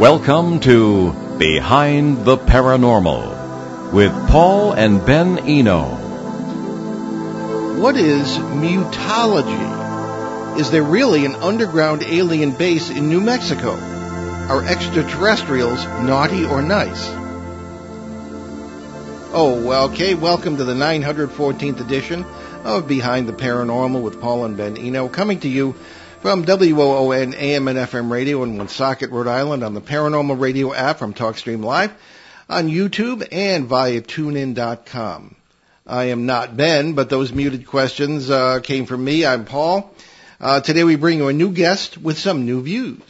Welcome to Behind the Paranormal with Paul and Ben Eno. What is mutology? Is there really an underground alien base in New Mexico? Are extraterrestrials naughty or nice? Oh, well, okay, welcome to the 914th edition of Behind the Paranormal with Paul and Ben Eno, coming to you from W-O-O-N AM and FM radio in Woonsocket, Rhode Island, on the Paranormal Radio app from TalkStream Live, on YouTube, and via TuneIn.com. I am not Ben, but those muted questions came from me. I'm Paul. Today we bring you a new guest with some new views.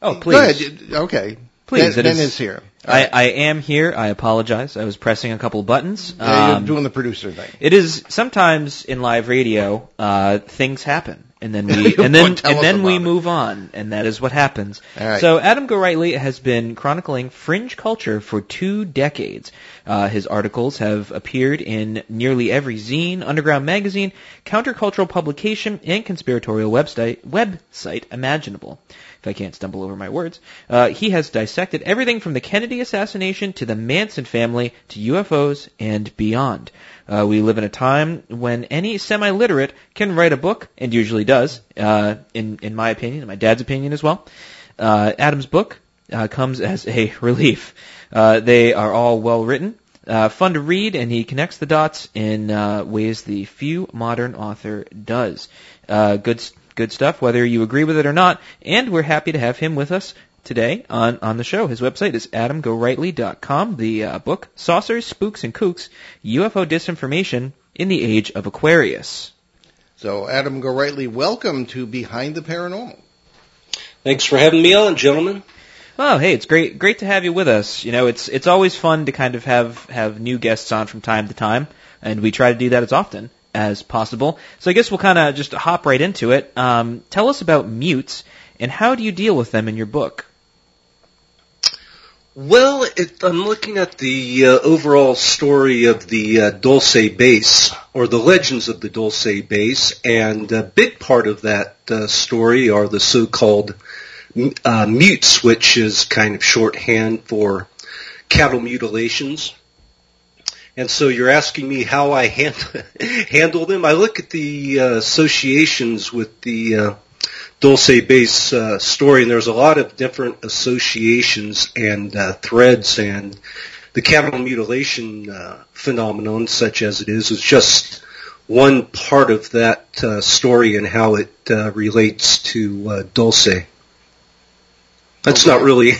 Please. Go ahead. Okay. Please. Ben is here. Right. I am here. I apologize. I was pressing a couple of buttons. Yeah, you're doing the producer thing. It is sometimes in live radio things happen. And then we move on, and that is what happens. Right. So Adam Gorightly has been chronicling fringe culture for 2 decades. His articles have appeared in nearly every zine, underground magazine, countercultural publication, and conspiratorial website imaginable. If I can't stumble over my words, he has dissected everything from the Kennedy assassination to the Manson family to UFOs and beyond. We live in a time when any semi-literate can write a book, and usually does, in my opinion, in my dad's opinion as well. Adam's book comes as a relief. They are all well-written, fun to read, and he connects the dots in ways the few modern author does. Good stuff, whether you agree with it or not, and we're happy to have him with us today on the show. His website is adamgorightly.com. The book, Saucers, Spooks, and Kooks, UFO Disinformation in the Age of Aquarius. So, Adam Gorightly, welcome to Behind the Paranormal. Thanks for having me on, gentlemen. Well, hey, it's great to have you with us. You know, it's always fun to kind of have new guests on from time to time, and we try to do that as often as possible. So I guess we'll kind of just hop right into it. Tell us about mutes, and how do you deal with them in your book? Well, I'm looking at the overall story of the Dulce base, or the legends of the Dulce base, and a big part of that story are the so-called mutes, which is kind of shorthand for cattle mutilations. And so you're asking me how I handle them. I look at the associations with the Dulce base story, and there's a lot of different associations and threads, and the cattle mutilation phenomenon, such as it is just one part of that story and how it relates to Dulce. That's okay. Not really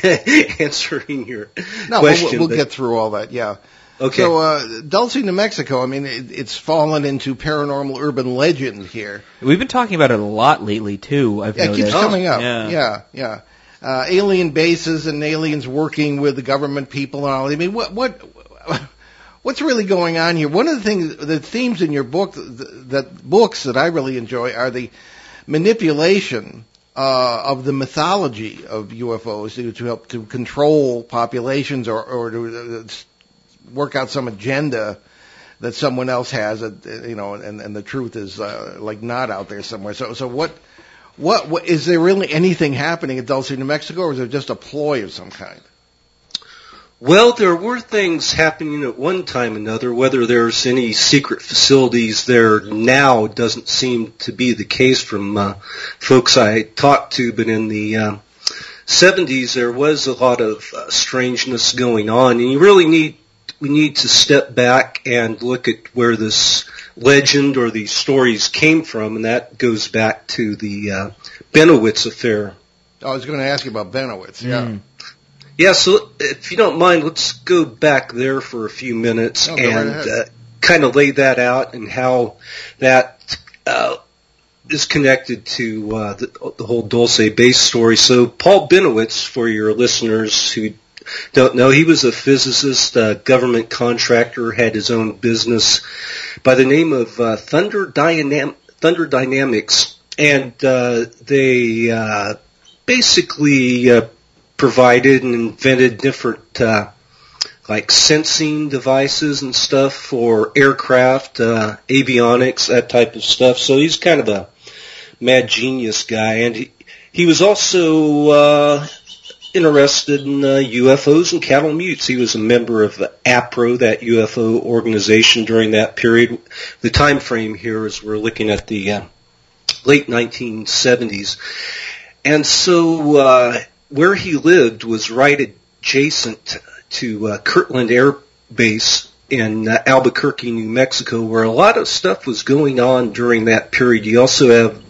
answering your question. No, we'll get through all that, yeah. Okay. So, Dulce, New Mexico, I mean, it's fallen into paranormal urban legend here. We've been talking about it a lot lately, too, I've noticed. It keeps coming up. Yeah. Alien bases and aliens working with the government people and all. I mean, what's really going on here? One of the things, the themes in your book, books that I really enjoy are the manipulation of the mythology of UFOs to help to control populations or to work out some agenda that someone else has, you know, and the truth is like not out there somewhere. So what is there really anything happening at Dulce, New Mexico, or is it just a ploy of some kind? Well, there were things happening at one time or another. Whether there's any secret facilities there now doesn't seem to be the case from folks I talked to, but in the 70s there was a lot of strangeness going on, and you really need to step back and look at where this legend or these stories came from, and that goes back to the Bennewitz affair. I was going to ask you about Bennewitz, yeah. Yeah, so if you don't mind, let's go back there for a few minutes kind of lay that out and how that is connected to the whole Dulce base story. So Paul Bennewitz, for your listeners who don't know, he was a physicist, a government contractor, had his own business by the name of Thunder Dynamics, and they basically provided and invented different like sensing devices and stuff for aircraft, avionics, that type of stuff. So he's kind of a mad genius guy, and he was also interested in UFOs and cattle mutes. He was a member of the APRO, that UFO organization, during that period. The time frame here is we're looking at the late 1970s. And so where he lived was right adjacent to Kirtland Air Base in Albuquerque, New Mexico, where a lot of stuff was going on during that period. You also have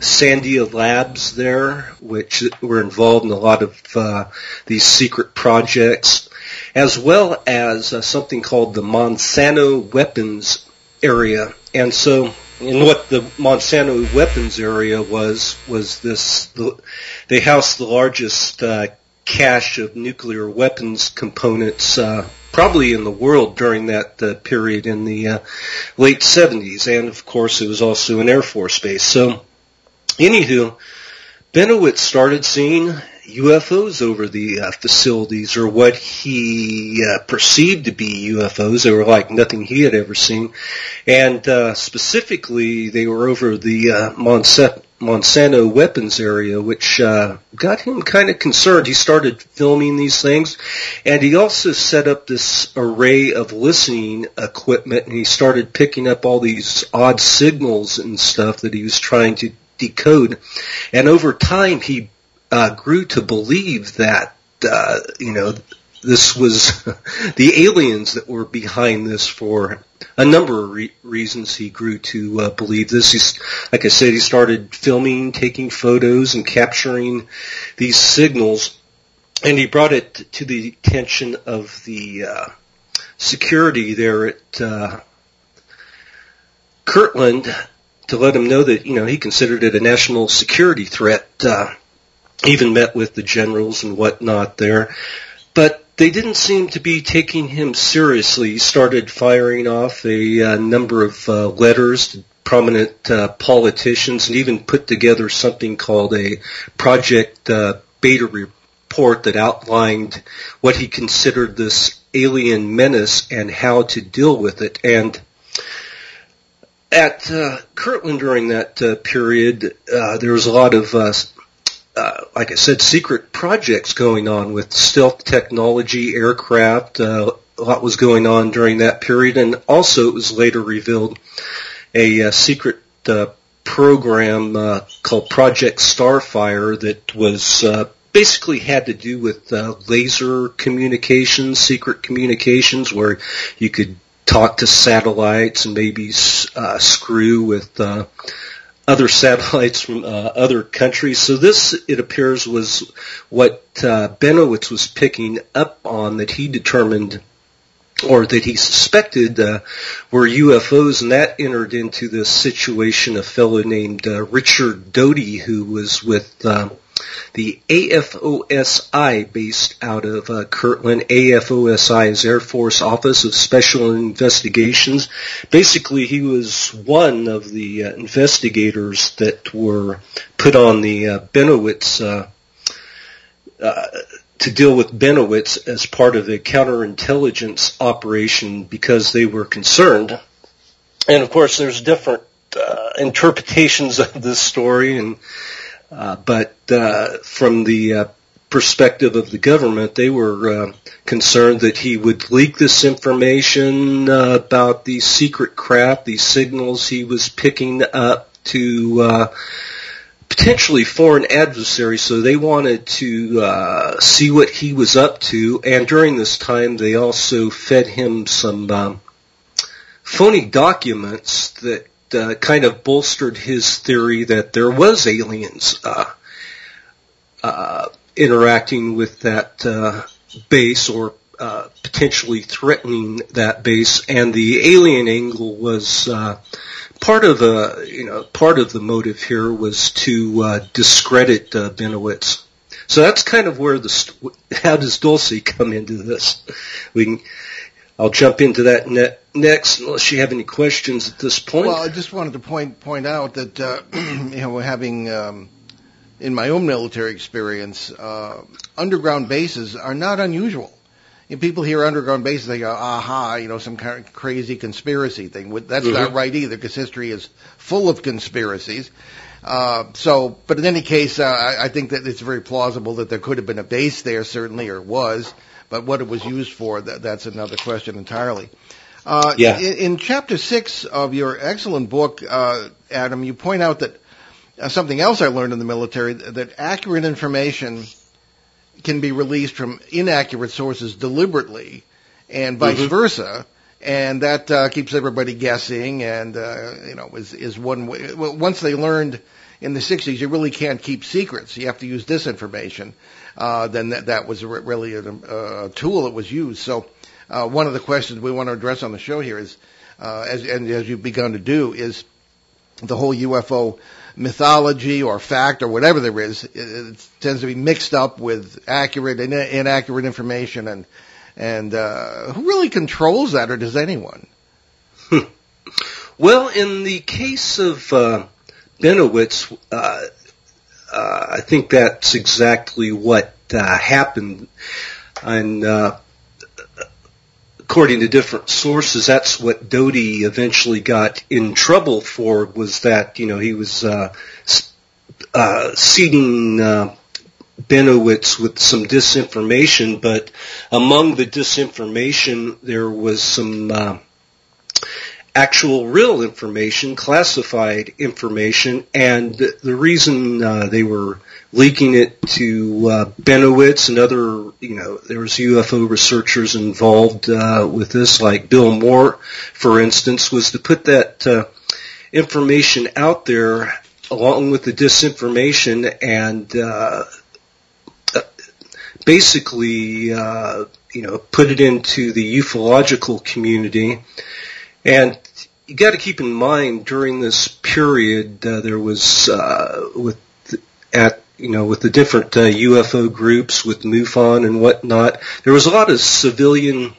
Sandia Labs there, which were involved in a lot of these secret projects, as well as something called the Monsanto Weapons Area. And so, and what the Monsanto Weapons Area was this, they housed the largest cache of nuclear weapons components probably in the world during that period in the late 70s. And, of course, it was also an Air Force base. So, anywho, Bennewitz started seeing UFOs over the facilities, or what he perceived to be UFOs. They were like nothing he had ever seen. And specifically, they were over the Monsanto Weapons Area, which got him kind of concerned. He started filming these things, and he also set up this array of listening equipment, and he started picking up all these odd signals and stuff that he was trying to decode. And over time, he grew to believe that, this was the aliens that were behind this for a number of reasons. He grew to believe this. He's, like I said, he started filming, taking photos, and capturing these signals, and he brought it to the attention of the security there at Kirtland to let him know that, he considered it a national security threat. Even met with the generals and whatnot there. But they didn't seem to be taking him seriously. He started firing off a number of letters to prominent politicians, and even put together something called a Project Beta report that outlined what he considered this alien menace and how to deal with it. And at Kirtland during that period, there was a lot of like I said, secret projects going on with stealth technology, aircraft. A lot was going on during that period, and also it was later revealed a secret program called Project Starfire that was basically had to do with laser communications, secret communications, where you could talk to satellites and maybe screw with other satellites from other countries. So this, it appears, was what Bennewitz was picking up on, that he determined, or that he suspected, were UFOs, and that entered into this situation a fellow named Richard Doty, who was with the AFOSI, based out of Kirtland. AFOSI is Air Force Office of Special Investigations. Basically, he was one of the investigators that were put on the Bennewitz, to deal with Bennewitz as part of the counterintelligence operation, because they were concerned. And, of course, there's different interpretations of this story, and but from the perspective of the government, they were concerned that he would leak this information about these secret craft, these signals he was picking up, to potentially foreign adversaries. So they wanted to see what he was up to. And during this time, they also fed him some phony documents that kind of bolstered his theory that there was aliens interacting with that base, or potentially threatening that base. And the alien angle was part of the motive here was to discredit Bennewitz. So that's kind of where how does Dulce come into this? I'll jump into that next, unless you have any questions at this point. Well, I just wanted to point out that having in my own military experience, underground bases are not unusual. If people hear underground bases, they go, aha, you know, some kind of crazy conspiracy thing. That's not right either, because history is full of conspiracies. But in any case, I think that it's very plausible that there could have been a base there, certainly, or was. But what it was used for, that's another question entirely. In Chapter 6 of your excellent book, Adam, you point out that something else I learned in the military, that accurate information can be released from inaccurate sources deliberately and vice versa, and that keeps everybody guessing and, is one way. Once they learned in the 60s, you really can't keep secrets. You have to use disinformation. Then that was really a tool that was used. So one of the questions we want to address on the show here is, as you've begun to do, is the whole UFO mythology or fact or whatever there is. It tends to be mixed up with accurate and inaccurate information, and who really controls that, or does anyone? Well, in the case of Bennewitz, I think that's exactly what happened. And according to different sources, that's what Doty eventually got in trouble for, was that, he was seeding Bennewitz with some disinformation, but among the disinformation there was some actual real information, classified information, and the reason they were leaking it to Bennewitz and other, there was UFO researchers involved with this, like Bill Moore, for instance, was to put that information out there along with the disinformation and basically, put it into the ufological community. And you got to keep in mind, during this period, there was with the different UFO groups, with MUFON and whatnot, there was a lot of civilian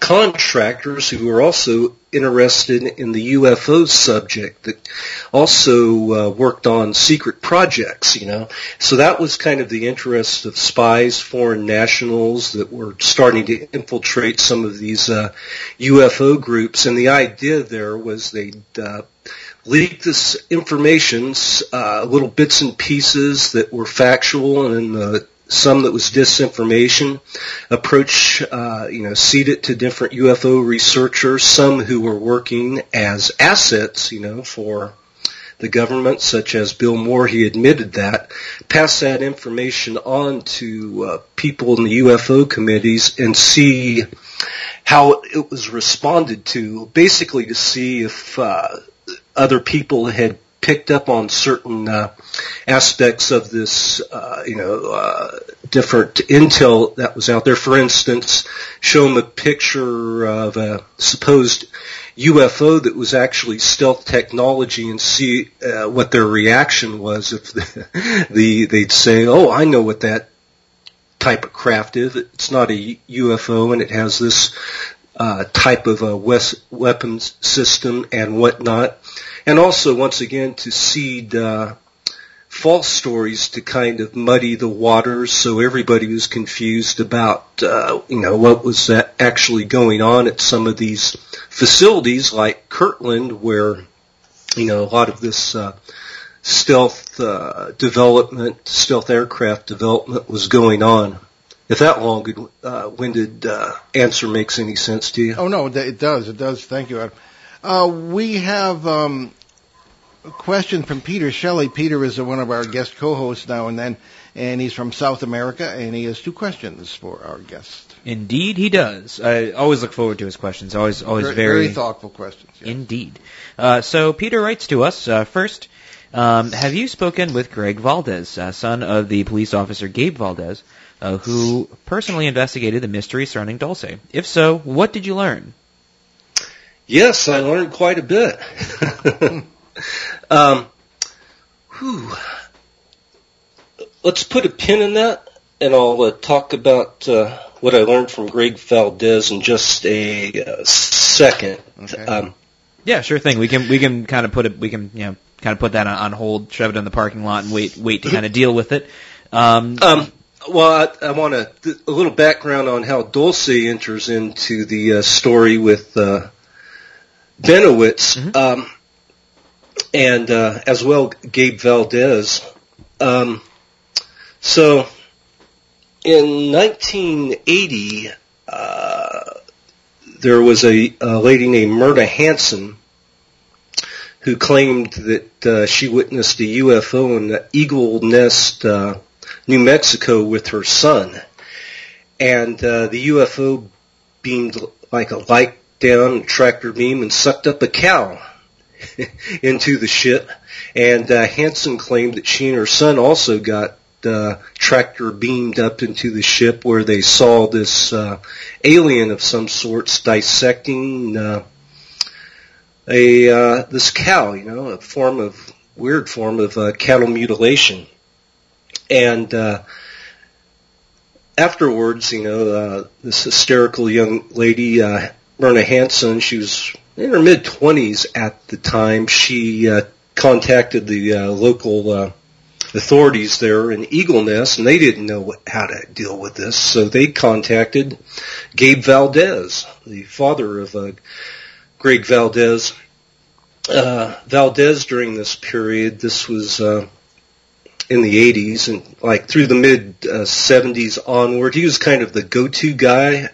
contractors who were also interested in the UFO subject, that also worked on secret projects. So that was kind of the interest of spies, foreign nationals that were starting to infiltrate some of these UFO groups. And the idea there was they'd leak this information, little bits and pieces that were factual, and some that was disinformation, seed it to different UFO researchers, some who were working as assets, for the government, such as Bill Moore. He admitted that, pass that information on to people in the UFO committees and see how it was responded to, basically to see if other people had picked up on certain aspects of this, different intel that was out there. For instance, show them a picture of a supposed UFO that was actually stealth technology and see what their reaction was. If they'd say, "Oh, I know what that type of craft is. It's not a UFO, and it has this type of a weapons system and whatnot," and also once again to seed false stories to kind of muddy the waters, so everybody was confused about what was that actually going on at some of these facilities like Kirtland, where a lot of this stealth development, stealth aircraft development was going on. If that long-winded answer makes any sense to you. Oh, no, it does. It does. Thank you, Adam. We have a question from Peter Shelley. Peter is one of our guest co-hosts now and then, and he's from South America, and he has two questions for our guest. Indeed he does. I always look forward to his questions. Always very, very thoughtful questions. Yes. Indeed. So Peter writes to us. First, have you spoken with Greg Valdez, son of the police officer Gabe Valdez, who personally investigated the mystery surrounding Dulce? If so, what did you learn? Yes, I learned quite a bit. Let's put a pin in that, and I'll talk about what I learned from Greg Valdez in just a second. Okay. Yeah, sure thing. We can kind of put it. We can kind of put that on hold, shove it in the parking lot, and wait to kind of deal with it. Well, I want a little background on how Dulce enters into the story with Bennewitz, mm-hmm. and as well Gabe Valdez. So in 1980, there was a lady named Myrna Hansen who claimed that she witnessed a UFO in the Eagle Nest, New Mexico, with her son. And the UFO beamed like a light down, a tractor beam, and sucked up a cow into the ship. And Hansen claimed that she and her son also got tractor beamed up into the ship, where they saw this alien of some sorts dissecting this cow, a weird form of cattle mutilation. And afterwards, this hysterical young lady, Myrna Hansen, she was in her mid-20s at the time. She contacted the local authorities there in Eagle Nest, and they didn't know how to deal with this, so they contacted Gabe Valdez, the father of Greg Valdez. Valdez, during this period, this was in the 80s, and like through the mid-70s onward, he was kind of the go-to guy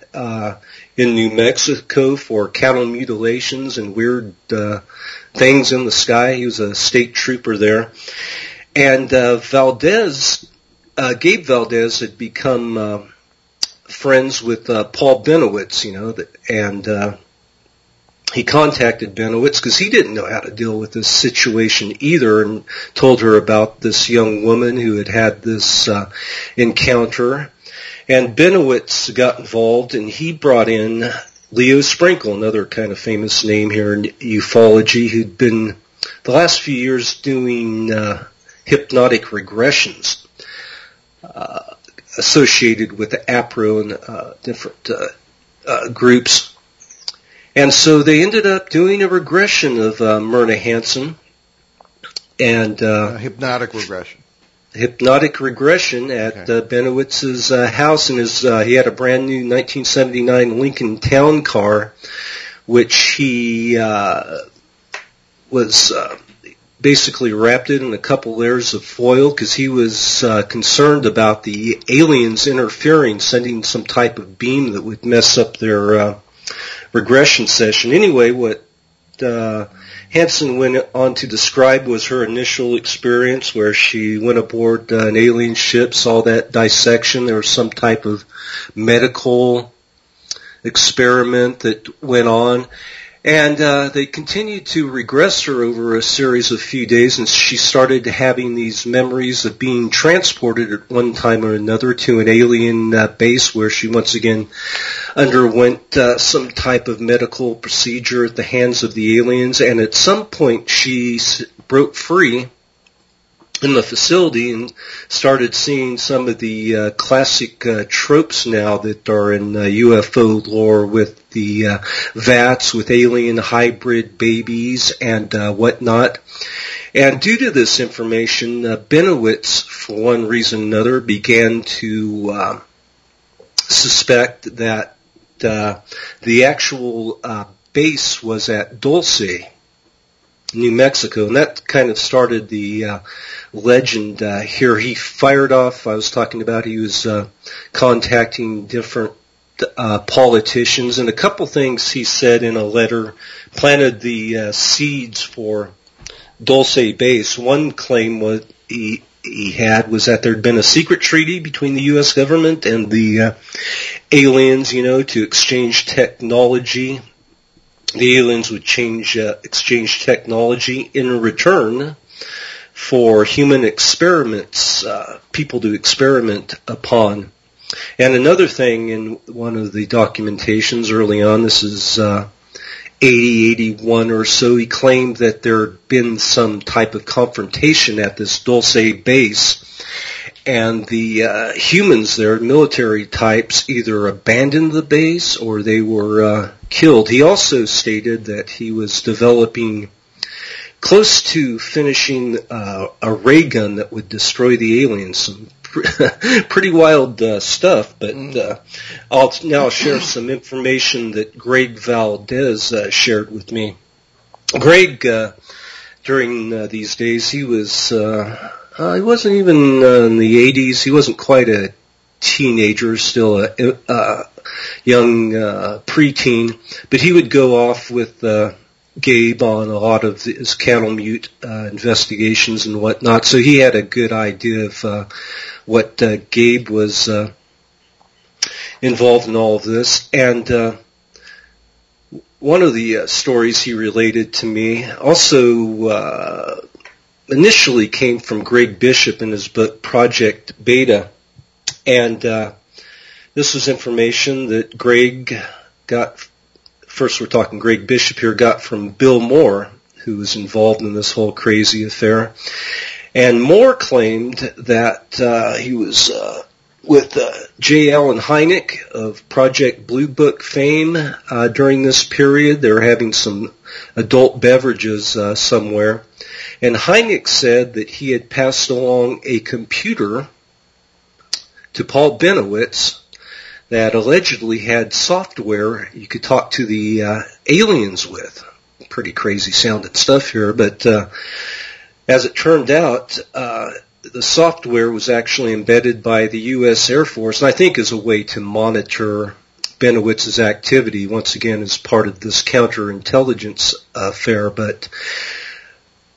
in New Mexico for cattle mutilations and weird things in the sky. He was a state trooper there. And Gabe Valdez had become friends with Paul Bennewitz, and he contacted Bennewitz because he didn't know how to deal with this situation either, and told her about this young woman who had had this encounter. And Bennewitz got involved, and he brought in Leo Sprinkle, another kind of famous name here in ufology, who'd been the last few years doing hypnotic regressions associated with the APRO and different groups. And so they ended up doing a regression of Myrna Hansen, and hypnotic regression at Bennewitz's house. In his, he had a brand new 1979 Lincoln Town Car, which he was basically wrapped it in a couple layers of foil because he was concerned about the aliens interfering, sending some type of beam that would mess up their regression session. Anyway, what Hansen went on to describe was her initial experience, where she went aboard an alien ship, saw that dissection. There was some type of medical experiment that went on. And they continued to regress her over a series of few days, and she started having these memories of being transported at one time or another to an alien base, where she once again underwent some type of medical procedure at the hands of the aliens. And at some point she broke free in the facility and started seeing some of the classic tropes now that are in UFO lore, with the vats with alien hybrid babies and whatnot. And due to this information, Bennewitz, for one reason or another, began to suspect that the actual base was at Dulce, New Mexico, and that kind of started the legend here. He fired off, I was talking about, he was contacting different politicians, and a couple things he said in a letter planted the seeds for Dulce Base. One claim was he had was that there had been a secret treaty between the U.S. government and the aliens, to exchange technology. The aliens would exchange technology in return for human experiments, people to experiment upon. And another thing in one of the documentations early on, this is 81 or so, he claimed that there had been some type of confrontation at this Dulce base, and the humans there, military types, either abandoned the base or they were killed. He also stated that he was developing, close to finishing a ray gun that would destroy the aliens, some pretty wild stuff. But I'll now share some information that Greg Valdez shared with me. Greg, during these days, he was he wasn't even in the 80s. He wasn't quite a teenager, still a young preteen, but he would go off with Gabe on a lot of his cattle mute investigations and whatnot, so he had a good idea of what Gabe was involved in all of this. And one of the stories he related to me also initially came from Greg Bishop in his book Project Beta, and this was information that Greg got. First, we're talking Greg Bishop here, got from Bill Moore, who was involved in this whole crazy affair. And Moore claimed that he was with J. Allen Hynek of Project Blue Book fame during this period. They were having some adult beverages somewhere. And Hynek said that he had passed along a computer to Paul Bennewitz that allegedly had software you could talk to the aliens with. Pretty crazy sounding stuff here, but as it turned out, the software was actually embedded by the U.S. Air Force, and I think is a way to monitor Bennewitz's activity, once again, as part of this counterintelligence affair. But,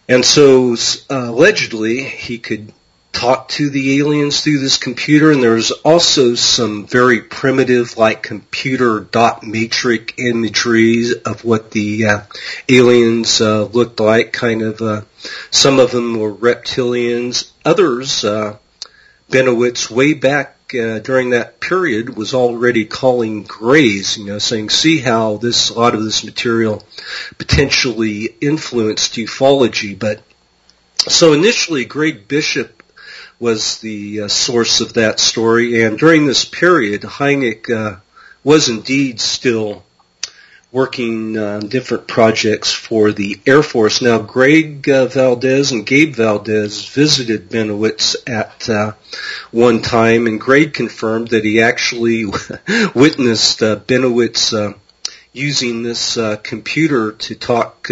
and so allegedly he could talk to the aliens through this computer, and there's also some very primitive, like, computer dot matrix imagery of what the aliens looked like, kind of. Some of them were reptilians. Others, Bennewitz, way back during that period, was already calling grays, you know, saying, see how this, a lot of this material potentially influenced ufology. But so initially, Greg Bishop was the source of that story, and during this period, Hynek was indeed still working on different projects for the Air Force. Now, Greg Valdez and Gabe Valdez visited Bennewitz at one time, and Greg confirmed that he actually witnessed Bennewitz using this computer to talk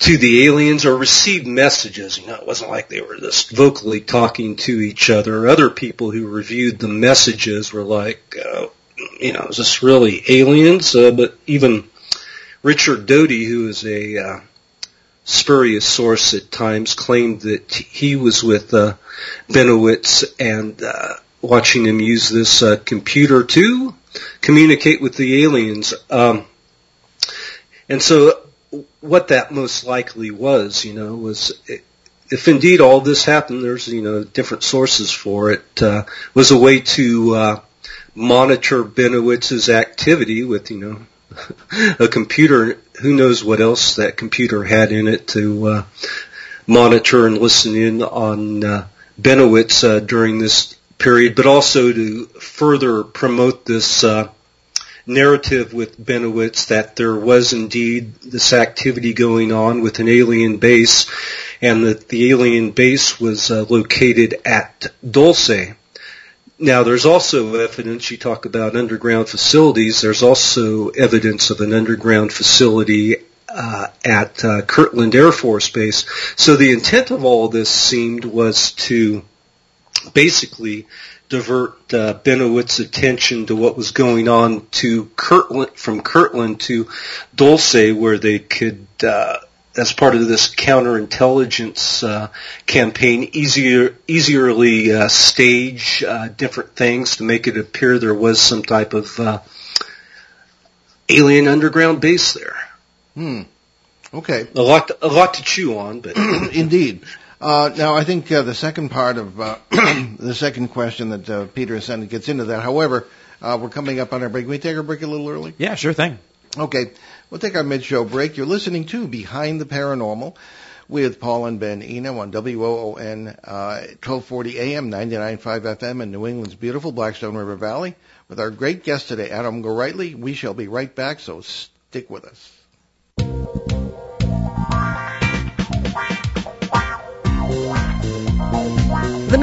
to the aliens or received messages. You know, it wasn't like they were just vocally talking to each other. Other people who reviewed the messages were like, you know, is this really aliens? But even Richard Doty, who is a spurious source at times, claimed that he was with Bennewitz and watching him use this computer to communicate with the aliens. And so what that most likely was, you know, was it, if indeed all this happened, there's, you know, different sources for it, was a way to monitor Bennewitz's activity with, you know, a computer. Who knows what else that computer had in it to monitor and listen in on Bennewitz during this period, but also to further promote this narrative with Bennewitz that there was indeed this activity going on with an alien base, and that the alien base was located at Dulce. Now, there's also evidence, you talk about underground facilities, there's also evidence of an underground facility at Kirtland Air Force Base. So the intent of all this seemed was to basically divert Bennewitz's attention to what was going on to Kirtland, from Kirtland to Dulce, where they could, as part of this counterintelligence campaign, easily stage different things to make it appear there was some type of alien underground base there. Okay. A lot to chew on, but indeed. Now, I think the second part of the second question that Peter has sent gets into that. However, we're coming up on our break. Can we take our break a little early? Yeah, sure thing. Okay. We'll take our mid-show break. You're listening to Behind the Paranormal with Paul and Ben Eno on WOON 1240 AM, 99.5 FM in New England's beautiful Blackstone River Valley with our great guest today, Adam Gorightly. We shall be right back, so stick with us.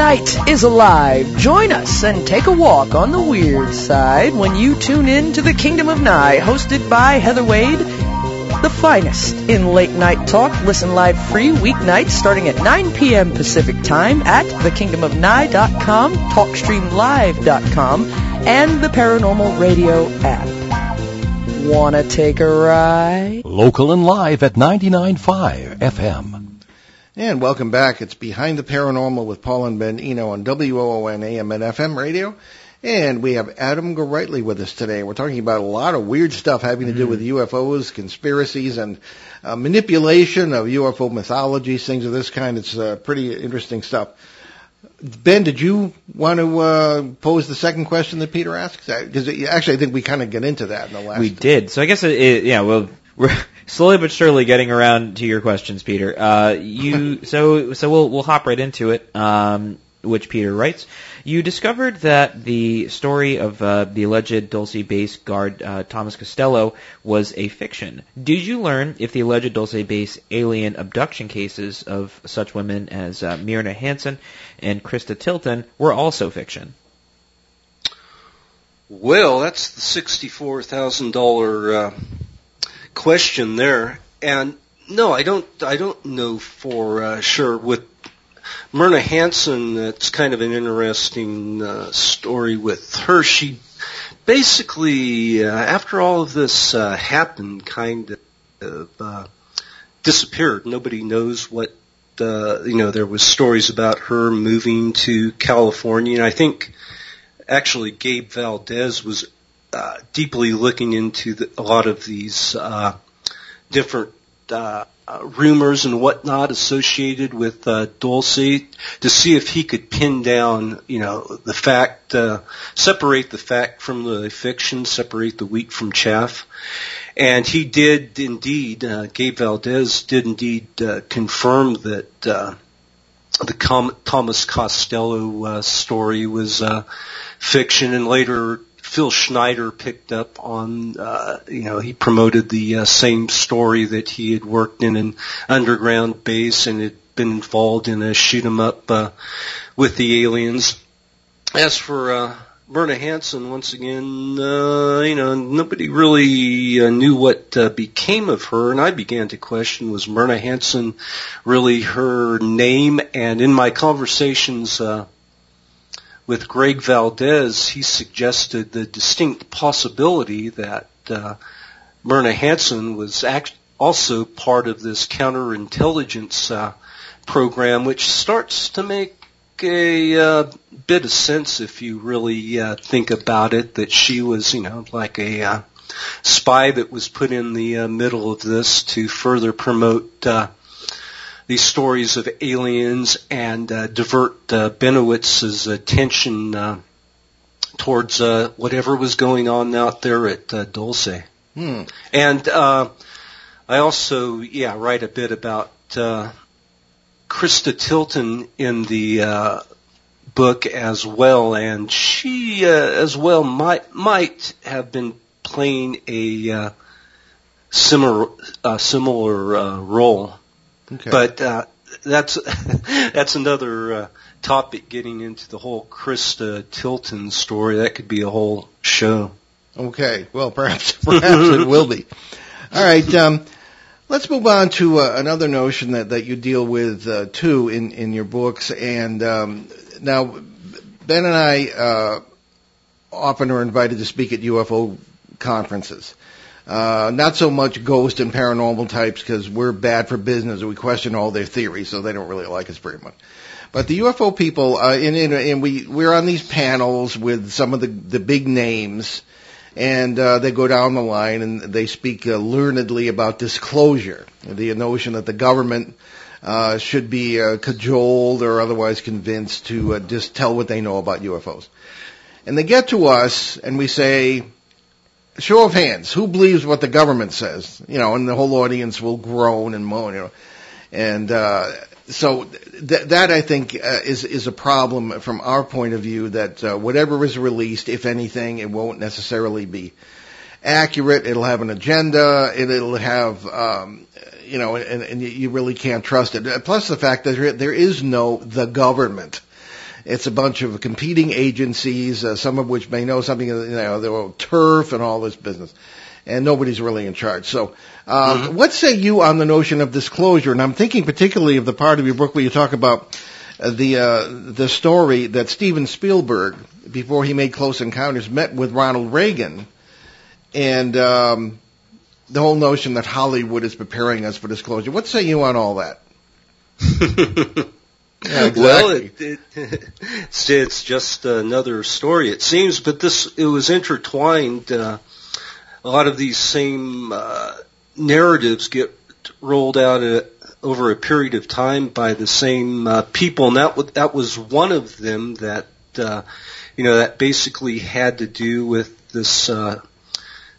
night is alive. Join us and take a walk on the weird side when you tune in to the Kingdom of Nye, hosted by Heather Wade. The finest in late night talk. Listen live free weeknights starting at 9 p.m. Pacific time at thekingdomofnye.com, talkstreamlive.com, and the Paranormal Radio app. Want to take a ride? Local and live at 99.5 FM. And welcome back. It's Behind the Paranormal with Paul and Ben Eno on WOON AM and FM radio. And we have Adam Gorightly with us today. We're talking about a lot of weird stuff having to do with UFOs, conspiracies, and manipulation of UFO mythologies, things of this kind. It's pretty interesting stuff. Ben, did you want to pose the second question that Peter asked? Because actually, I think we kind of get into that in the last. We did. So I guess, we're slowly but surely getting around to your questions, Peter. So we'll hop right into it. Which Peter writes, you discovered that the story of the alleged Dulce base guard Thomas Costello was a fiction. Did you learn if the alleged Dulce base alien abduction cases of such women as Myrna Hansen and Krista Tilton were also fiction? Well, that's the $64,000 question there, and no, I don't know for sure with. Myrna Hansen, it's kind of an interesting story with her. She basically, after all of this happened, kind of disappeared. Nobody knows what, there was stories about her moving to California. And I think actually Gabe Valdez was deeply looking into a lot of these different rumors and whatnot associated with Dulce to see if he could pin down, the fact, separate the fact from the fiction, separate the wheat from chaff. And he did indeed, Gabe Valdez did indeed confirm that the Thomas Costello story was fiction, and later Phil Schneider picked up on, he promoted the same story that he had worked in an underground base and had been involved in a shoot-em-up with the aliens. As for Myrna Hansen, once again, nobody really knew what became of her, and I began to question, was Myrna Hansen really her name? And in my conversations with Greg Valdez, he suggested the distinct possibility that Myrna Hansen was also part of this counterintelligence program, which starts to make a bit of sense if you really think about it, that she was, like a spy that was put in the middle of this to further promote these stories of aliens and divert Bennewitz's attention towards whatever was going on out there at Dulce. And I also, write a bit about Krista Tilton in the book as well, and she as well might have been playing a similar role. Okay. But that's another topic, getting into the whole Krista Tilton story. That could be a whole show. Okay. Well, perhaps it will be. All right. Let's move on to another notion that you deal with, too, in your books. And now Ben and I often are invited to speak at UFO conferences. Not so much ghost and paranormal types, because we're bad for business. We question all their theories, so they don't really like us very much. But the UFO people, and we're on these panels with some of the big names, and they go down the line and they speak learnedly about disclosure, the notion that the government should be cajoled or otherwise convinced to just tell what they know about UFOs. And they get to us and we say, show of hands, who believes what the government says? And the whole audience will groan and moan, And so that, I think, is a problem from our point of view, that whatever is released, if anything, it won't necessarily be accurate. It'll have an agenda. It'll have, and you really can't trust it. Plus the fact that there is no the government. It's a bunch of competing agencies, some of which may know something, you know, they'll turf and all this business. And nobody's really in charge. So, what say you on the notion of disclosure? And I'm thinking particularly of the part of your book where you talk about the story that Steven Spielberg, before he made Close Encounters, met with Ronald Reagan. And the whole notion that Hollywood is preparing us for disclosure. What say you on all that? Yeah, exactly. Well, it's just another story, it seems, but it was intertwined. A lot of these same narratives get rolled out over a period of time by the same people, and that was one of them that that basically had to do with this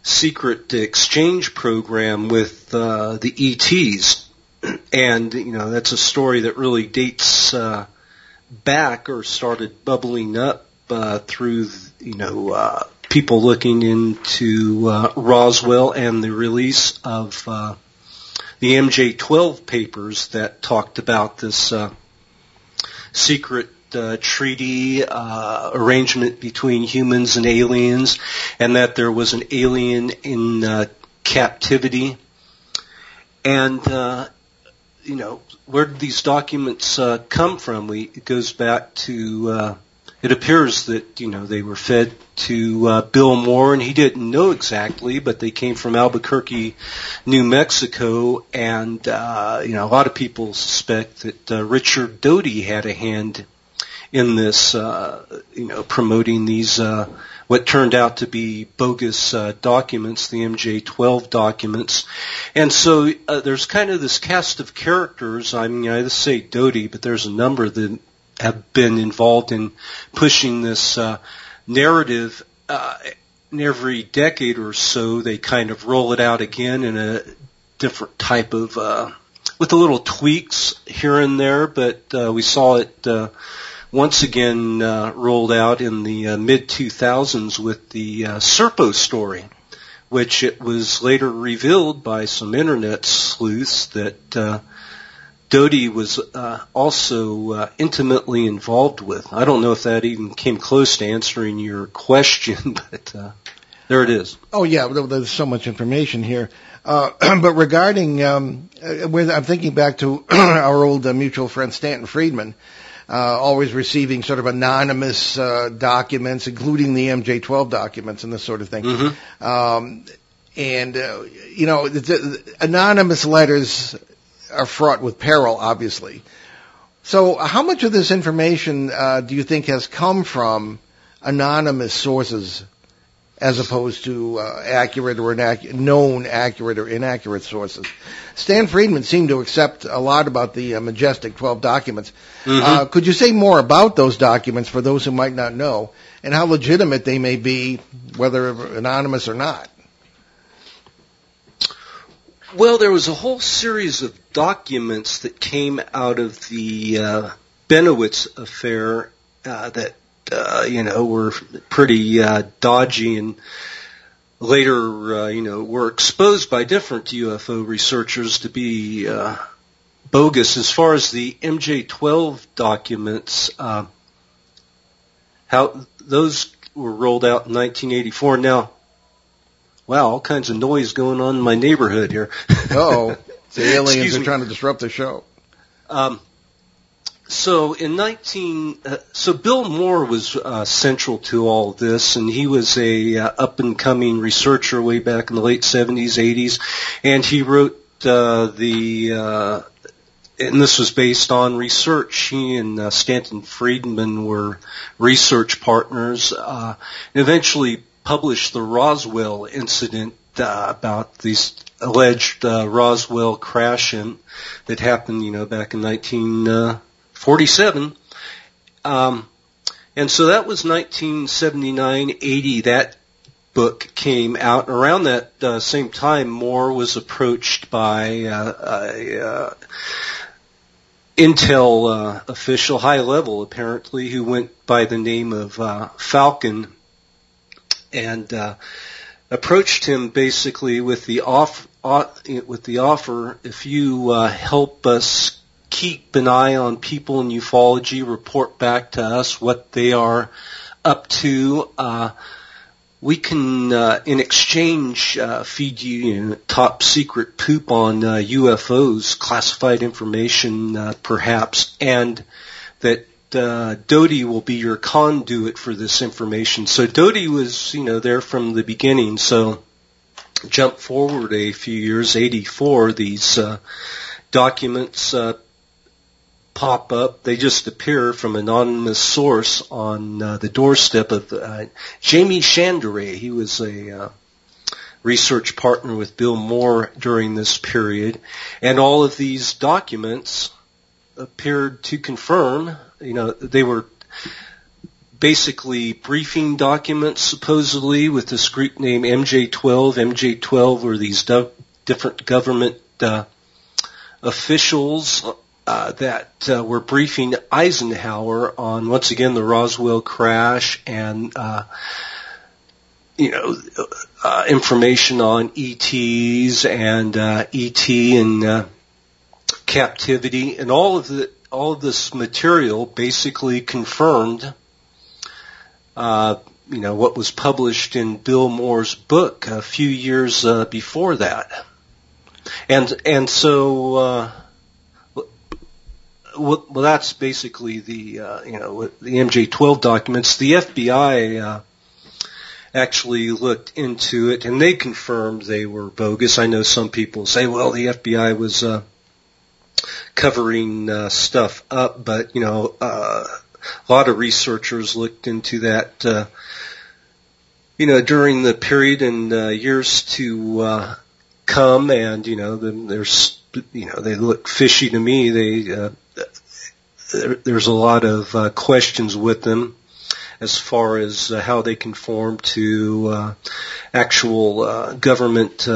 secret exchange program with the ETs, and that's a story that really dates back or started bubbling up through people looking into Roswell and the release of the MJ-12 papers that talked about this secret treaty arrangement between humans and aliens, and that there was an alien in captivity. And, where did these documents come from? It goes back to... It appears that, they were fed to Bill Moore, and he didn't know exactly, but they came from Albuquerque, New Mexico, and, a lot of people suspect that Richard Doty had a hand in this, promoting these, what turned out to be bogus documents, the MJ-12 documents. And so there's kind of this cast of characters. I mean, I say Doty, but there's a number that have been involved in pushing this narrative. And every decade or so, they kind of roll it out again in a different type of, with a little tweaks here and there, but we saw it once again rolled out in the mid-2000s with the Serpo story, which it was later revealed by some internet sleuths that Doty was also intimately involved with. I don't know if that even came close to answering your question, but there it is. Oh, yeah, there's so much information here. But regarding, I'm thinking back to our old mutual friend Stanton Friedman, always receiving sort of anonymous documents, including the MJ-12 documents and this sort of thing. Mm-hmm. And, the anonymous letters are fraught with peril, obviously. So how much of this information do you think has come from anonymous sources as opposed to accurate or known accurate or inaccurate sources? Stan Friedman seemed to accept a lot about the majestic 12 documents. Mm-hmm. Could you say more about those documents for those who might not know, and how legitimate they may be, whether anonymous or not? Well, there was a whole series of documents that came out of the Bennewitz affair that, were pretty dodgy and later, were exposed by different UFO researchers to be bogus. As far as the MJ-12 documents, how those were rolled out in 1984. Now, wow, all kinds of noise going on in my neighborhood here. Uh-oh. The aliens are trying to disrupt the show. So Bill Moore was central to all this, and he was a up-and-coming researcher way back in the late 70s, 80s, and he wrote and this was based on research. He and Stanton Friedman were research partners, and eventually published the Roswell incident about this alleged Roswell crash that happened, back in 1947. And so that was 1979-80. That book came out. Around that same time, Moore was approached by a Intel official, high level apparently, who went by the name of Falcon, and approached him basically with the offer, if you help us keep an eye on people in ufology, report back to us what they are up to. We can, in exchange, feed you top secret poop on UFOs, classified information perhaps, and that Doty will be your conduit for this information. So Doty was, there from the beginning. So jump forward a few years, 84, these documents pop up. They just appear from an anonymous source on the doorstep of Jamie Chandray. He was a research partner with Bill Moore during this period. And all of these documents appeared to confirm, they were basically briefing documents supposedly with this group named MJ-12. MJ-12 were these different government officials that were briefing Eisenhower on, once again, the Roswell crash and, information on ETs and ET and captivity. And all of this material basically confirmed, what was published in Bill Moore's book a few years before that. And so, well, that's basically the, the MJ-12 documents. The FBI actually looked into it, and they confirmed they were bogus. I know some people say, well, the FBI was covering stuff up, but, a lot of researchers looked into that, during the period and years to come, and, there's, they look fishy to me. They there's a lot of questions with them as far as how they conform to actual government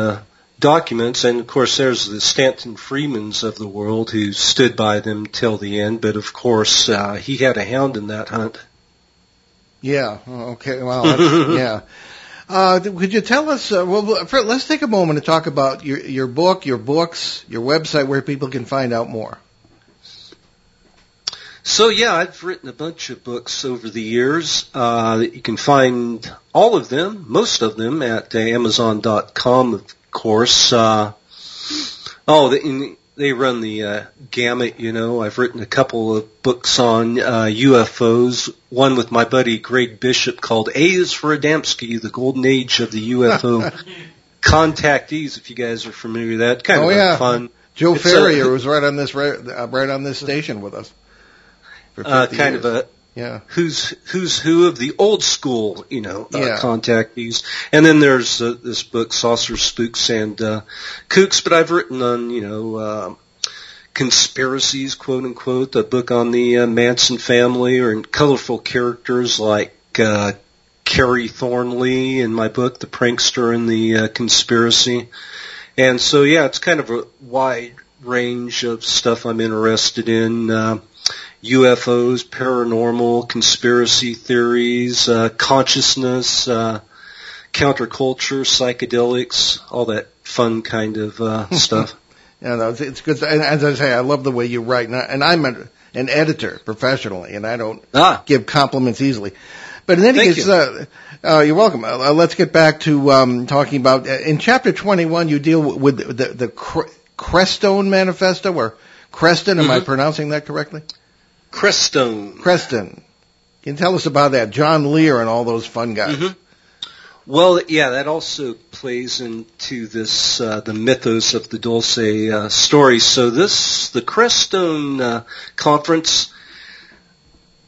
documents. And, of course, there's the Stanton Friedmans of the world who stood by them till the end. But, of course, he had a hound in that hunt. Yeah. Okay. Well, that's, yeah. Could you tell us, let's take a moment to talk about your book, your books, your website, where people can find out more. So, yeah, I've written a bunch of books over the years. You can find all of them, most of them, at Amazon.com, of course. They run the gamut, I've written a couple of books on UFOs, one with my buddy Greg Bishop called A is for Adamski, the Golden Age of the UFO Contactees, if you guys are familiar with that. Kind of fun. Joe Farrier was right on this station with us. Kind years. Of a who's who of the old school, contactees. And then there's this book, Saucers, Spooks, and Kooks. But I've written on, conspiracies, quote unquote, a book on the Manson family, or in colorful characters like Carrie Thornley in my book, The Prankster and the Conspiracy. And so, yeah, it's kind of a wide range of stuff I'm interested in. UFOs, paranormal, conspiracy theories, consciousness, counterculture, psychedelics, all that fun kind of stuff. It's good. And as I say, I love the way you write. And I'm an editor professionally, and I don't give compliments easily. But in any case, you're welcome. Let's get back to talking about, in Chapter 21, you deal with the Crestone Manifesto, or Creston, am I pronouncing that correctly? Crestone. Can you tell us about that? John Lear and all those fun guys. Mm-hmm. Well, yeah, that also plays into this, the mythos of the Dulce story. So the Crestone conference,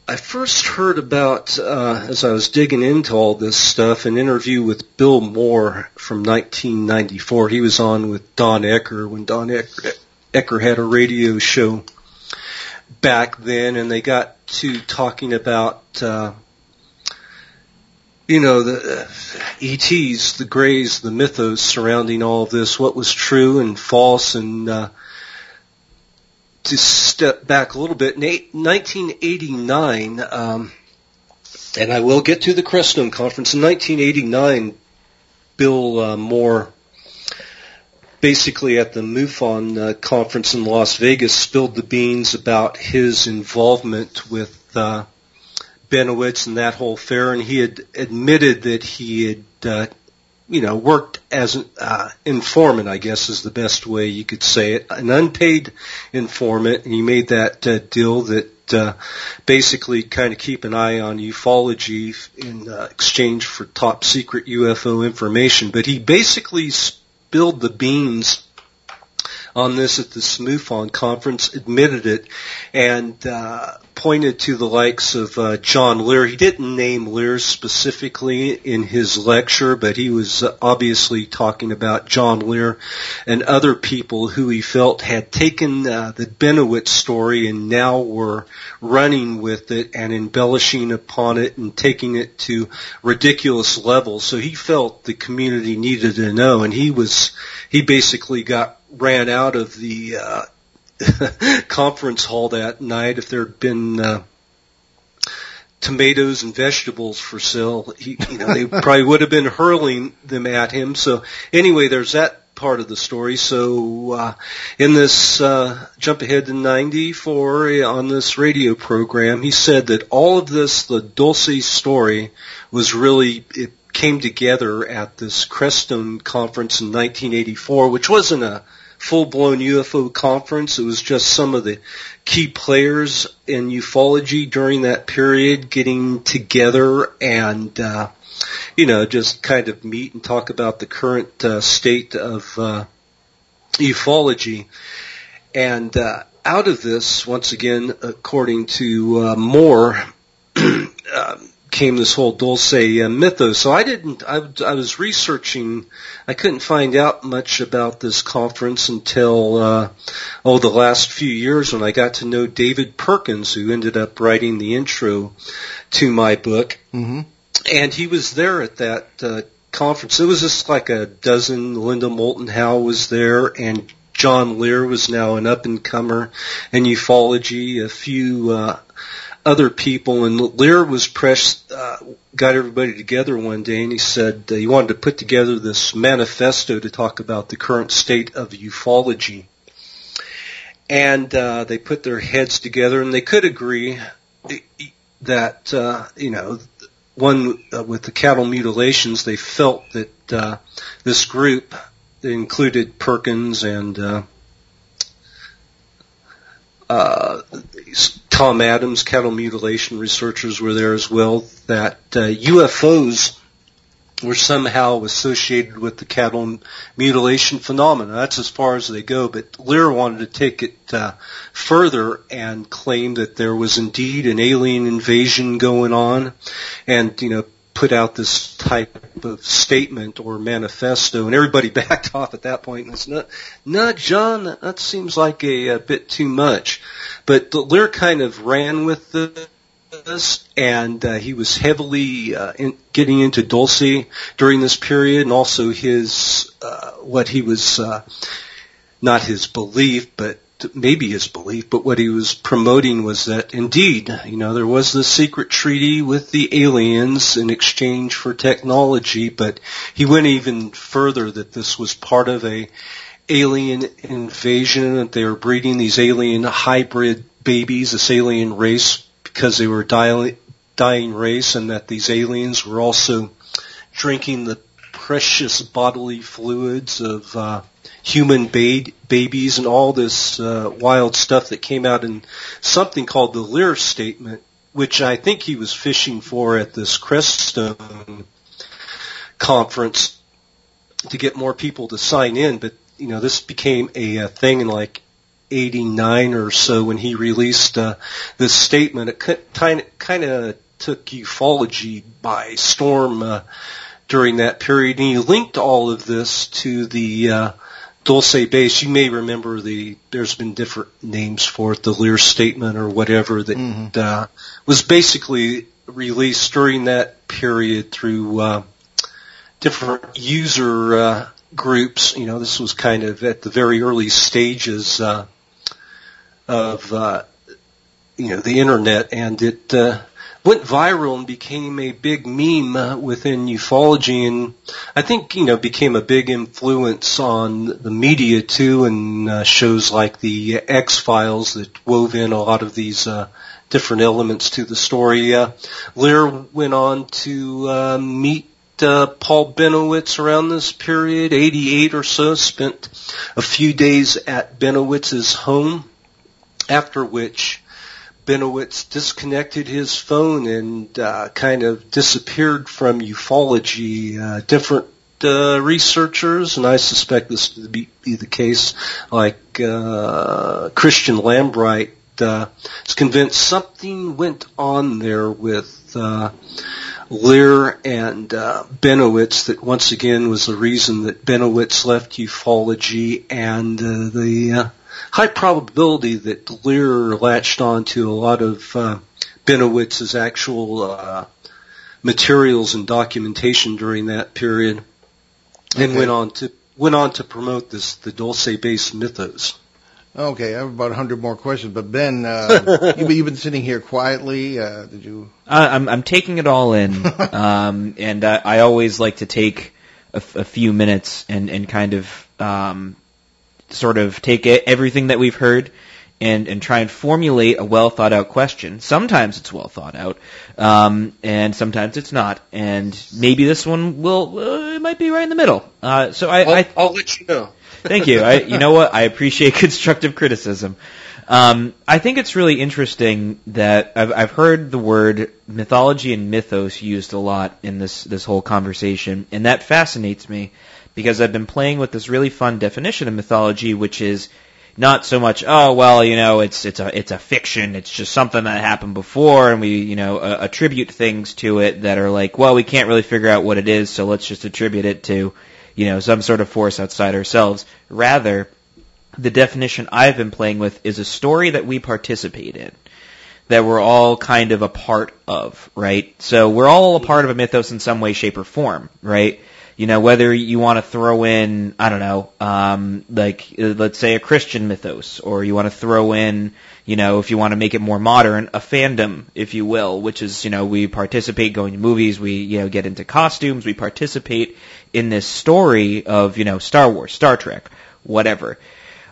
I first heard about, as I was digging into all this stuff, an interview with Bill Moore from 1994. He was on with Don Ecker when Don Ecker had a radio show back then, and they got to talking about, the ETs, the Greys, the mythos surrounding all of this, what was true and false, and to step back a little bit, in 1989, and I will get to the Crestone Conference, in 1989, Bill Moore basically at the MUFON conference in Las Vegas spilled the beans about his involvement with Bennewitz and that whole affair, and he had admitted that he had, worked as an informant, I guess is the best way you could say it, an unpaid informant, and he made that deal that basically kind of keep an eye on ufology in exchange for top secret UFO information. But he basically spilled the beans on this at the MUFON conference, admitted it, and pointed to the likes of John Lear. He didn't name Lear specifically in his lecture, but he was obviously talking about John Lear and other people who he felt had taken the Bennewitz story and now were running with it and embellishing upon it and taking it to ridiculous levels. So he felt the community needed to know, and he basically ran out of the conference hall that night. If there had been tomatoes and vegetables for sale, they probably would have been hurling them at him. So anyway, there's that part of the story. So in this jump ahead to 94 on this radio program, he said that all of this, the Dulce story, was really it came together at this Crestone conference in 1984, which wasn't a full-blown UFO conference. It was just some of the key players in ufology during that period getting together and, just kind of meet and talk about the current state of ufology. And out of this, once again, according to Moore, came this whole Dulce mythos. So I was researching. I couldn't find out much about this conference until, the last few years when I got to know David Perkins, who ended up writing the intro to my book. Mm-hmm. And he was there at that conference. It was just like a dozen. Linda Moulton Howe was there, and John Lear was now an up-and-comer in ufology. A few other people, and Lear was pressed, got everybody together one day, and he said he wanted to put together this manifesto to talk about the current state of ufology. And they put their heads together, and they could agree that, one, with the cattle mutilations, they felt that this group that included Perkins and Tom Adams, cattle mutilation researchers were there as well, that UFOs were somehow associated with the cattle mutilation phenomena. That's as far as they go, but Lear wanted to take it further and claim that there was indeed an alien invasion going on and, put out this type of statement or manifesto, and everybody backed off at that point. And it's not John. That seems like a bit too much. But Lear kind of ran with this, and he was heavily getting into Dulce during this period, and also his what he was not his belief, but maybe his belief, but what he was promoting was that indeed, there was this secret treaty with the aliens in exchange for technology, but he went even further that this was part of a alien invasion, that they were breeding these alien hybrid babies, this alien race, because they were a dying race, and that these aliens were also drinking the precious bodily fluids of human babies and all this wild stuff that came out in something called the Lear Statement, which I think he was fishing for at this Crestone conference to get more people to sign in. But, this became a thing in like 89 or so when he released this statement. It kind of took ufology by storm during that period. And he linked all of this to the Dulce base. You may remember there's been different names for it, the Lear Statement or whatever, that was basically released during that period through different user groups. This was kind of at the very early stages of the internet, and it went viral and became a big meme within ufology, and I think, you know, became a big influence on the media too, and shows like the X-Files that wove in a lot of these different elements to the story. Lear went on to meet Paul Bennewitz around this period, 88 or so, spent a few days at Bennewitz's home, after which Bennewitz disconnected his phone and kind of disappeared from ufology. Different researchers, and I suspect this to be the case, like Christian Lambright, is convinced something went on there with Lear and Bennewitz, that once again was the reason that Bennewitz left ufology, and the high probability that Lear latched on to a lot of Bennewitz's actual materials and documentation during that period, and went on to promote this, the Dulce-based mythos. Okay, I have about 100 more questions, but Ben, you've been sitting here quietly. Did you? I'm taking it all in, and I always like to take a few minutes and kind of sort of take everything that we've heard and try and formulate a well thought out question. Sometimes it's well thought out, and sometimes it's not. And maybe this one will it might be right in the middle. So I'll let you know. Thank you. You know what? I appreciate constructive criticism. I think it's really interesting that I've heard the word mythology and mythos used a lot in this whole conversation, and that fascinates me because I've been playing with this really fun definition of mythology, which is not so much, oh, well, you know, it's a fiction, it's just something that happened before, and we, you know, attribute things to it that are like, well, we can't really figure out what it is, so let's just attribute it to, you know, some sort of force outside ourselves. Rather, the definition I've been playing with is a story that we participate in, that we're all kind of a part of, right? So we're all a part of a mythos in some way, shape, or form, right? You know, whether you want to throw in, I don't know, like, let's say a Christian mythos, or you want to throw in, you know, if you want to make it more modern, a fandom, if you will, which is, you know, we participate going to movies, we, you know, get into costumes, we participate in this story of, you know, Star Wars, Star Trek, whatever.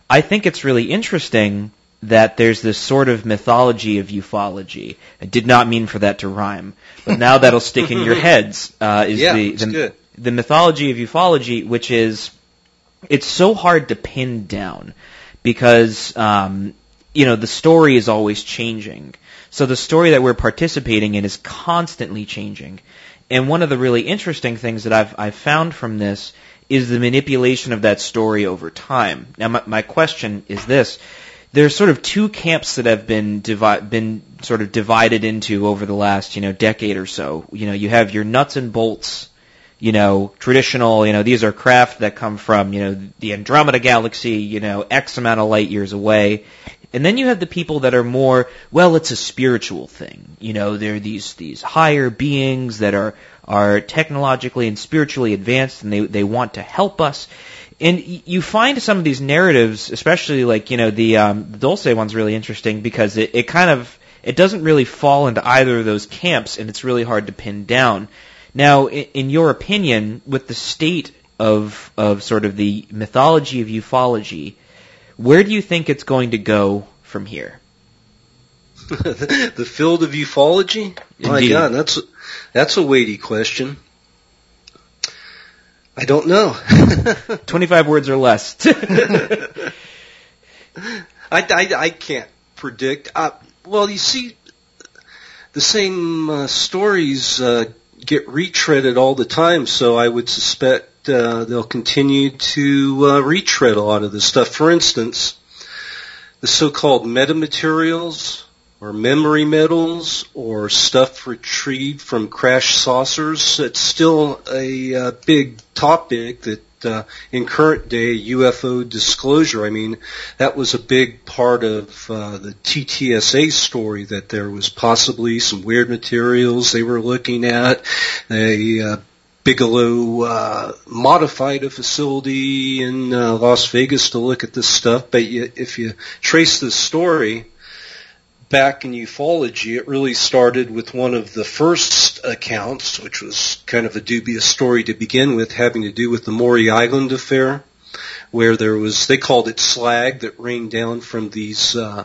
I think it's really interesting that there's this sort of mythology of ufology. I did not mean for that to rhyme, but now that'll stick in your heads. The mythology of ufology, which is, it's so hard to pin down because, you know, the story is always changing. So the story that we're participating in is constantly changing. And one of the really interesting things that I've found from this is the manipulation of that story over time. Now, my question is this. There's sort of two camps that have been sort of divided into over the last, you know, decade or so. You know, you have your nuts and bolts, you know, traditional, you know, these are craft that come from, you know, the Andromeda galaxy, you know, X amount of light years away. And then you have the people that are more, well, it's a spiritual thing. You know, they're these higher beings that are technologically and spiritually advanced, and they want to help us. And you find some of these narratives, especially like, you know, the Dulce one's really interesting because it kind of, it doesn't really fall into either of those camps, and it's really hard to pin down. Now, in your opinion, with the state of sort of the mythology of ufology, where do you think it's going to go from here? The field of ufology? Indeed. My God, that's a weighty question. I don't know. 25 words or less. I can't predict. Well, you see, the same stories get retreaded all the time, so I would suspect they'll continue to retread a lot of this stuff. For instance, the so-called metamaterials or memory metals or stuff retrieved from crashed saucers, it's still a big topic that in current day UFO disclosure. I mean, that was a big part of the TTSA story, that there was possibly some weird materials they were looking at. They Bigelow modified a facility in Las Vegas to look at this stuff. But if you trace this story back in ufology, it really started with one of the first accounts, which was kind of a dubious story to begin with, having to do with the Maury Island affair, where there was, they called it slag that rained down from these UFOs.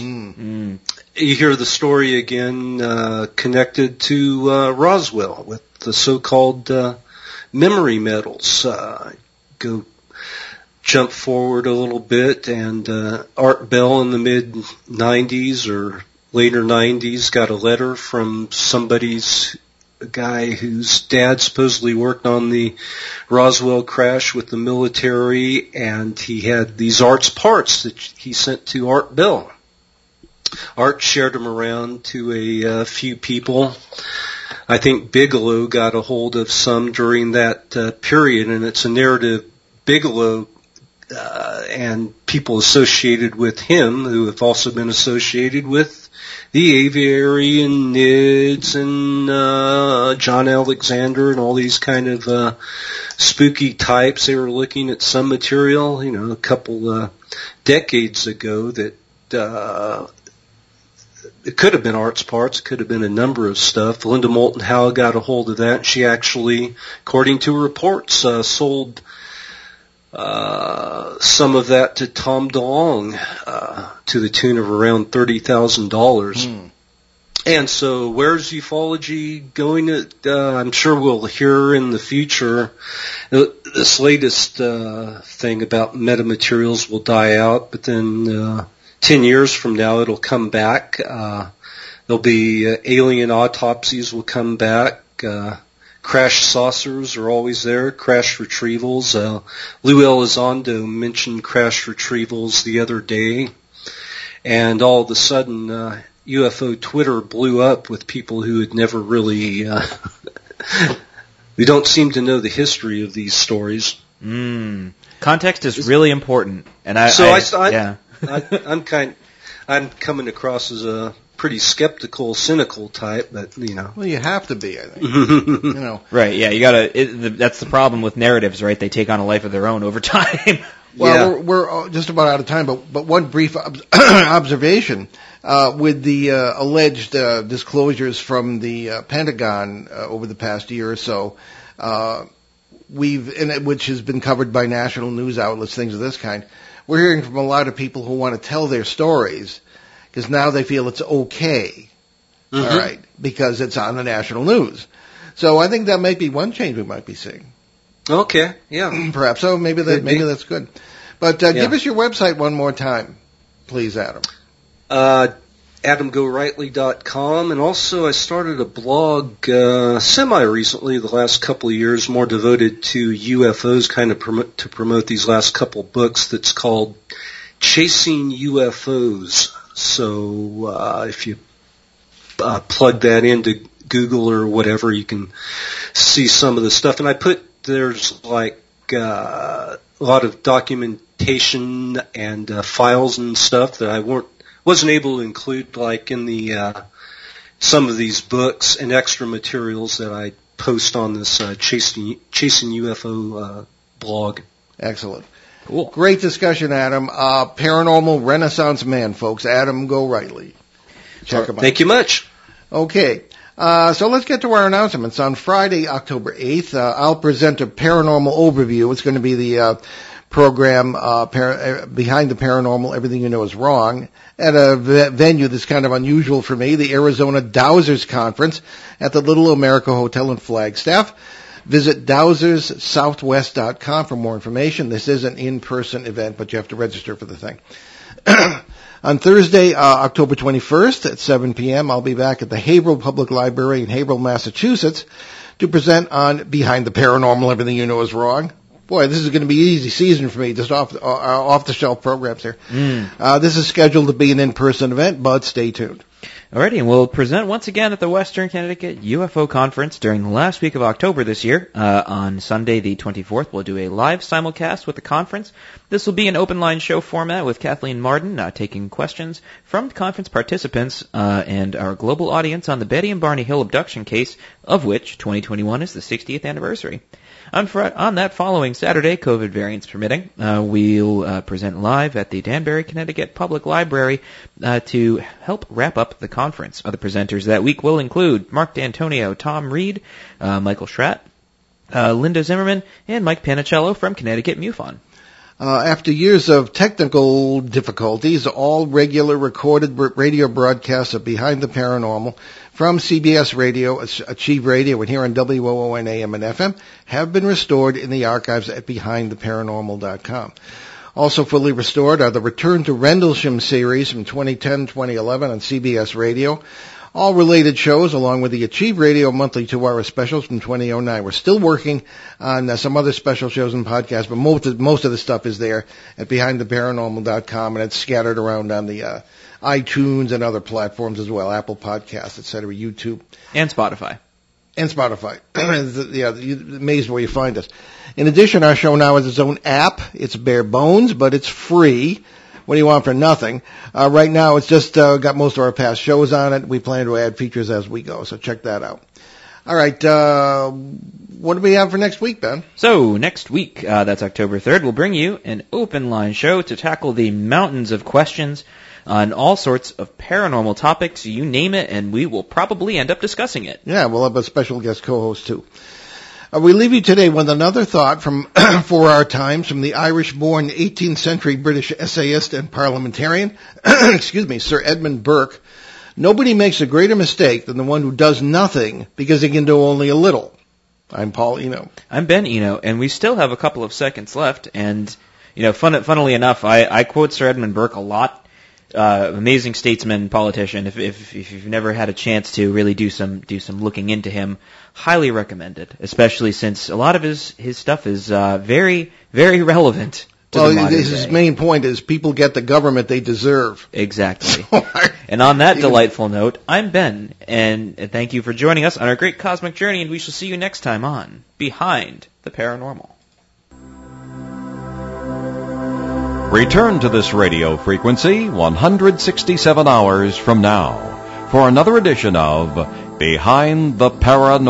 Mm-hmm. You hear the story again connected to Roswell with the so-called memory medals. Go jump forward a little bit, and Art Bell in the mid-90s or later 90s got a letter from somebody's guy whose dad supposedly worked on the Roswell crash with the military, and he had these Art's parts that he sent to Art Bell. Art shared them around to a few people. I think Bigelow got a hold of some during that period, and it's a narrative Bigelow and people associated with him who have also been associated with the aviary and NIDS and John Alexander and all these kind of spooky types. They were looking at some material, you know, a couple decades ago that it could have been Art's parts, could have been a number of stuff. Linda Moulton Howe got a hold of that. She actually, according to reports, sold some of that to Tom DeLonge to the tune of around $30,000. And so where's ufology going? I'm sure we'll hear in the future. This latest thing about metamaterials will die out, but then 10 years from now it'll come back. There'll be alien autopsies will come back. Crash saucers are always there, crash retrievals. Lou Elizondo mentioned crash retrievals the other day, and all of a sudden UFO Twitter blew up with people who had never really we don't seem to know the history of these stories. Context is really important, and I'm coming across as a pretty skeptical, cynical type, but you know. Well, you have to be, I think. You know. Right? Yeah, you gotta. That's the problem with narratives, right? They take on a life of their own over time. Well, we're just about out of time, but one brief observation with the alleged disclosures from the Pentagon over the past year or so. Which has been covered by national news outlets, things of this kind. We're hearing from a lot of people who want to tell their stories, because now they feel it's okay, all right, because it's on the national news. So I think that might be one change we might be seeing. Okay, yeah. Perhaps so. Maybe that's good. But give us your website one more time, please, Adam. AdamGoRightly.com, and also I started a blog semi-recently, the last couple of years, more devoted to UFOs, kind of to promote these last couple books, that's called Chasing UFOs. So if you plug that into Google or whatever, you can see some of the stuff. And I put, there's like a lot of documentation and files and stuff that I wasn't able to include, like in the some of these books, and extra materials that I post on this Chasing UFO blog. Excellent. Cool. Great discussion, Adam. Paranormal Renaissance Man, folks. Adam Gorightly. Check him out. Thank you much. Okay. So let's get to our announcements. On Friday, October 8th, I'll present a paranormal overview. It's going to be the program Behind the Paranormal, Everything You Know Is Wrong, at a venue that's kind of unusual for me, the Arizona Dowsers Conference at the Little America Hotel in Flagstaff. Visit dowserssouthwest.com for more information. This is an in-person event, but you have to register for the thing. On Thursday, October 21st at 7 p.m., I'll be back at the Haverhill Public Library in Haverhill, Massachusetts, to present on Behind the Paranormal, Everything You Know Is Wrong. Boy, this is going to be an easy season for me, just off-the-shelf programs here. This is scheduled to be an in-person event, but stay tuned. Alrighty, and we'll present once again at the Western Connecticut UFO Conference during the last week of October this year. On Sunday the 24th, we'll do a live simulcast with the conference. This will be an open-line show format with Kathleen Martin taking questions from conference participants and our global audience on the Betty and Barney Hill abduction case, of which 2021 is the 60th anniversary. On that following Saturday, COVID variants permitting, we'll present live at the Danbury, Connecticut Public Library to help wrap up the conference. Other presenters that week will include Mark D'Antonio, Tom Reed, Michael Schratt, Linda Zimmerman, and Mike Panicello from Connecticut MUFON. After years of technical difficulties, all regular recorded radio broadcasts of Behind the Paranormal from CBS Radio, Achieve Radio, and here on WOON AM and FM have been restored in the archives at BehindTheParanormal.com. Also fully restored are the Return to Rendlesham series from 2010-2011 on CBS Radio. All related shows, along with the Achieve Radio monthly 2-hour specials from 2009. We're still working on some other special shows and podcasts, but most of the stuff is there at BehindTheParanormal.com, and it's scattered around on the iTunes and other platforms as well, Apple Podcasts, etc., YouTube. And Spotify. Yeah, you're amazed where you find us. In addition, our show now has its own app. It's bare bones, but it's free. What do you want for nothing? Right now, it's just got most of our past shows on it. We plan to add features as we go, so check that out. All right, what do we have for next week, Ben? So next week, that's October 3rd, we'll bring you an open-line show to tackle the mountains of questions on all sorts of paranormal topics. You name it, and we will probably end up discussing it. Yeah, we'll have a special guest co-host, too. We leave you today with another thought from for our times from the Irish-born 18th century British essayist and parliamentarian, Sir Edmund Burke. Nobody makes a greater mistake than the one who does nothing because he can do only a little. I'm Paul Eno. I'm Ben Eno, and we still have a couple of seconds left. And, you know, funnily enough, I quote Sir Edmund Burke a lot. Amazing statesman, politician. If you've never had a chance to really do some looking into him, highly recommended, especially since a lot of his stuff is very, very relevant to the modern day. His main point is people get the government they deserve. Exactly. And on that delightful note, I'm Ben, and thank you for joining us on our great cosmic journey, and we shall see you next time on Behind the Paranormal. Return to this radio frequency 167 hours from now for another edition of Behind the Paranormal.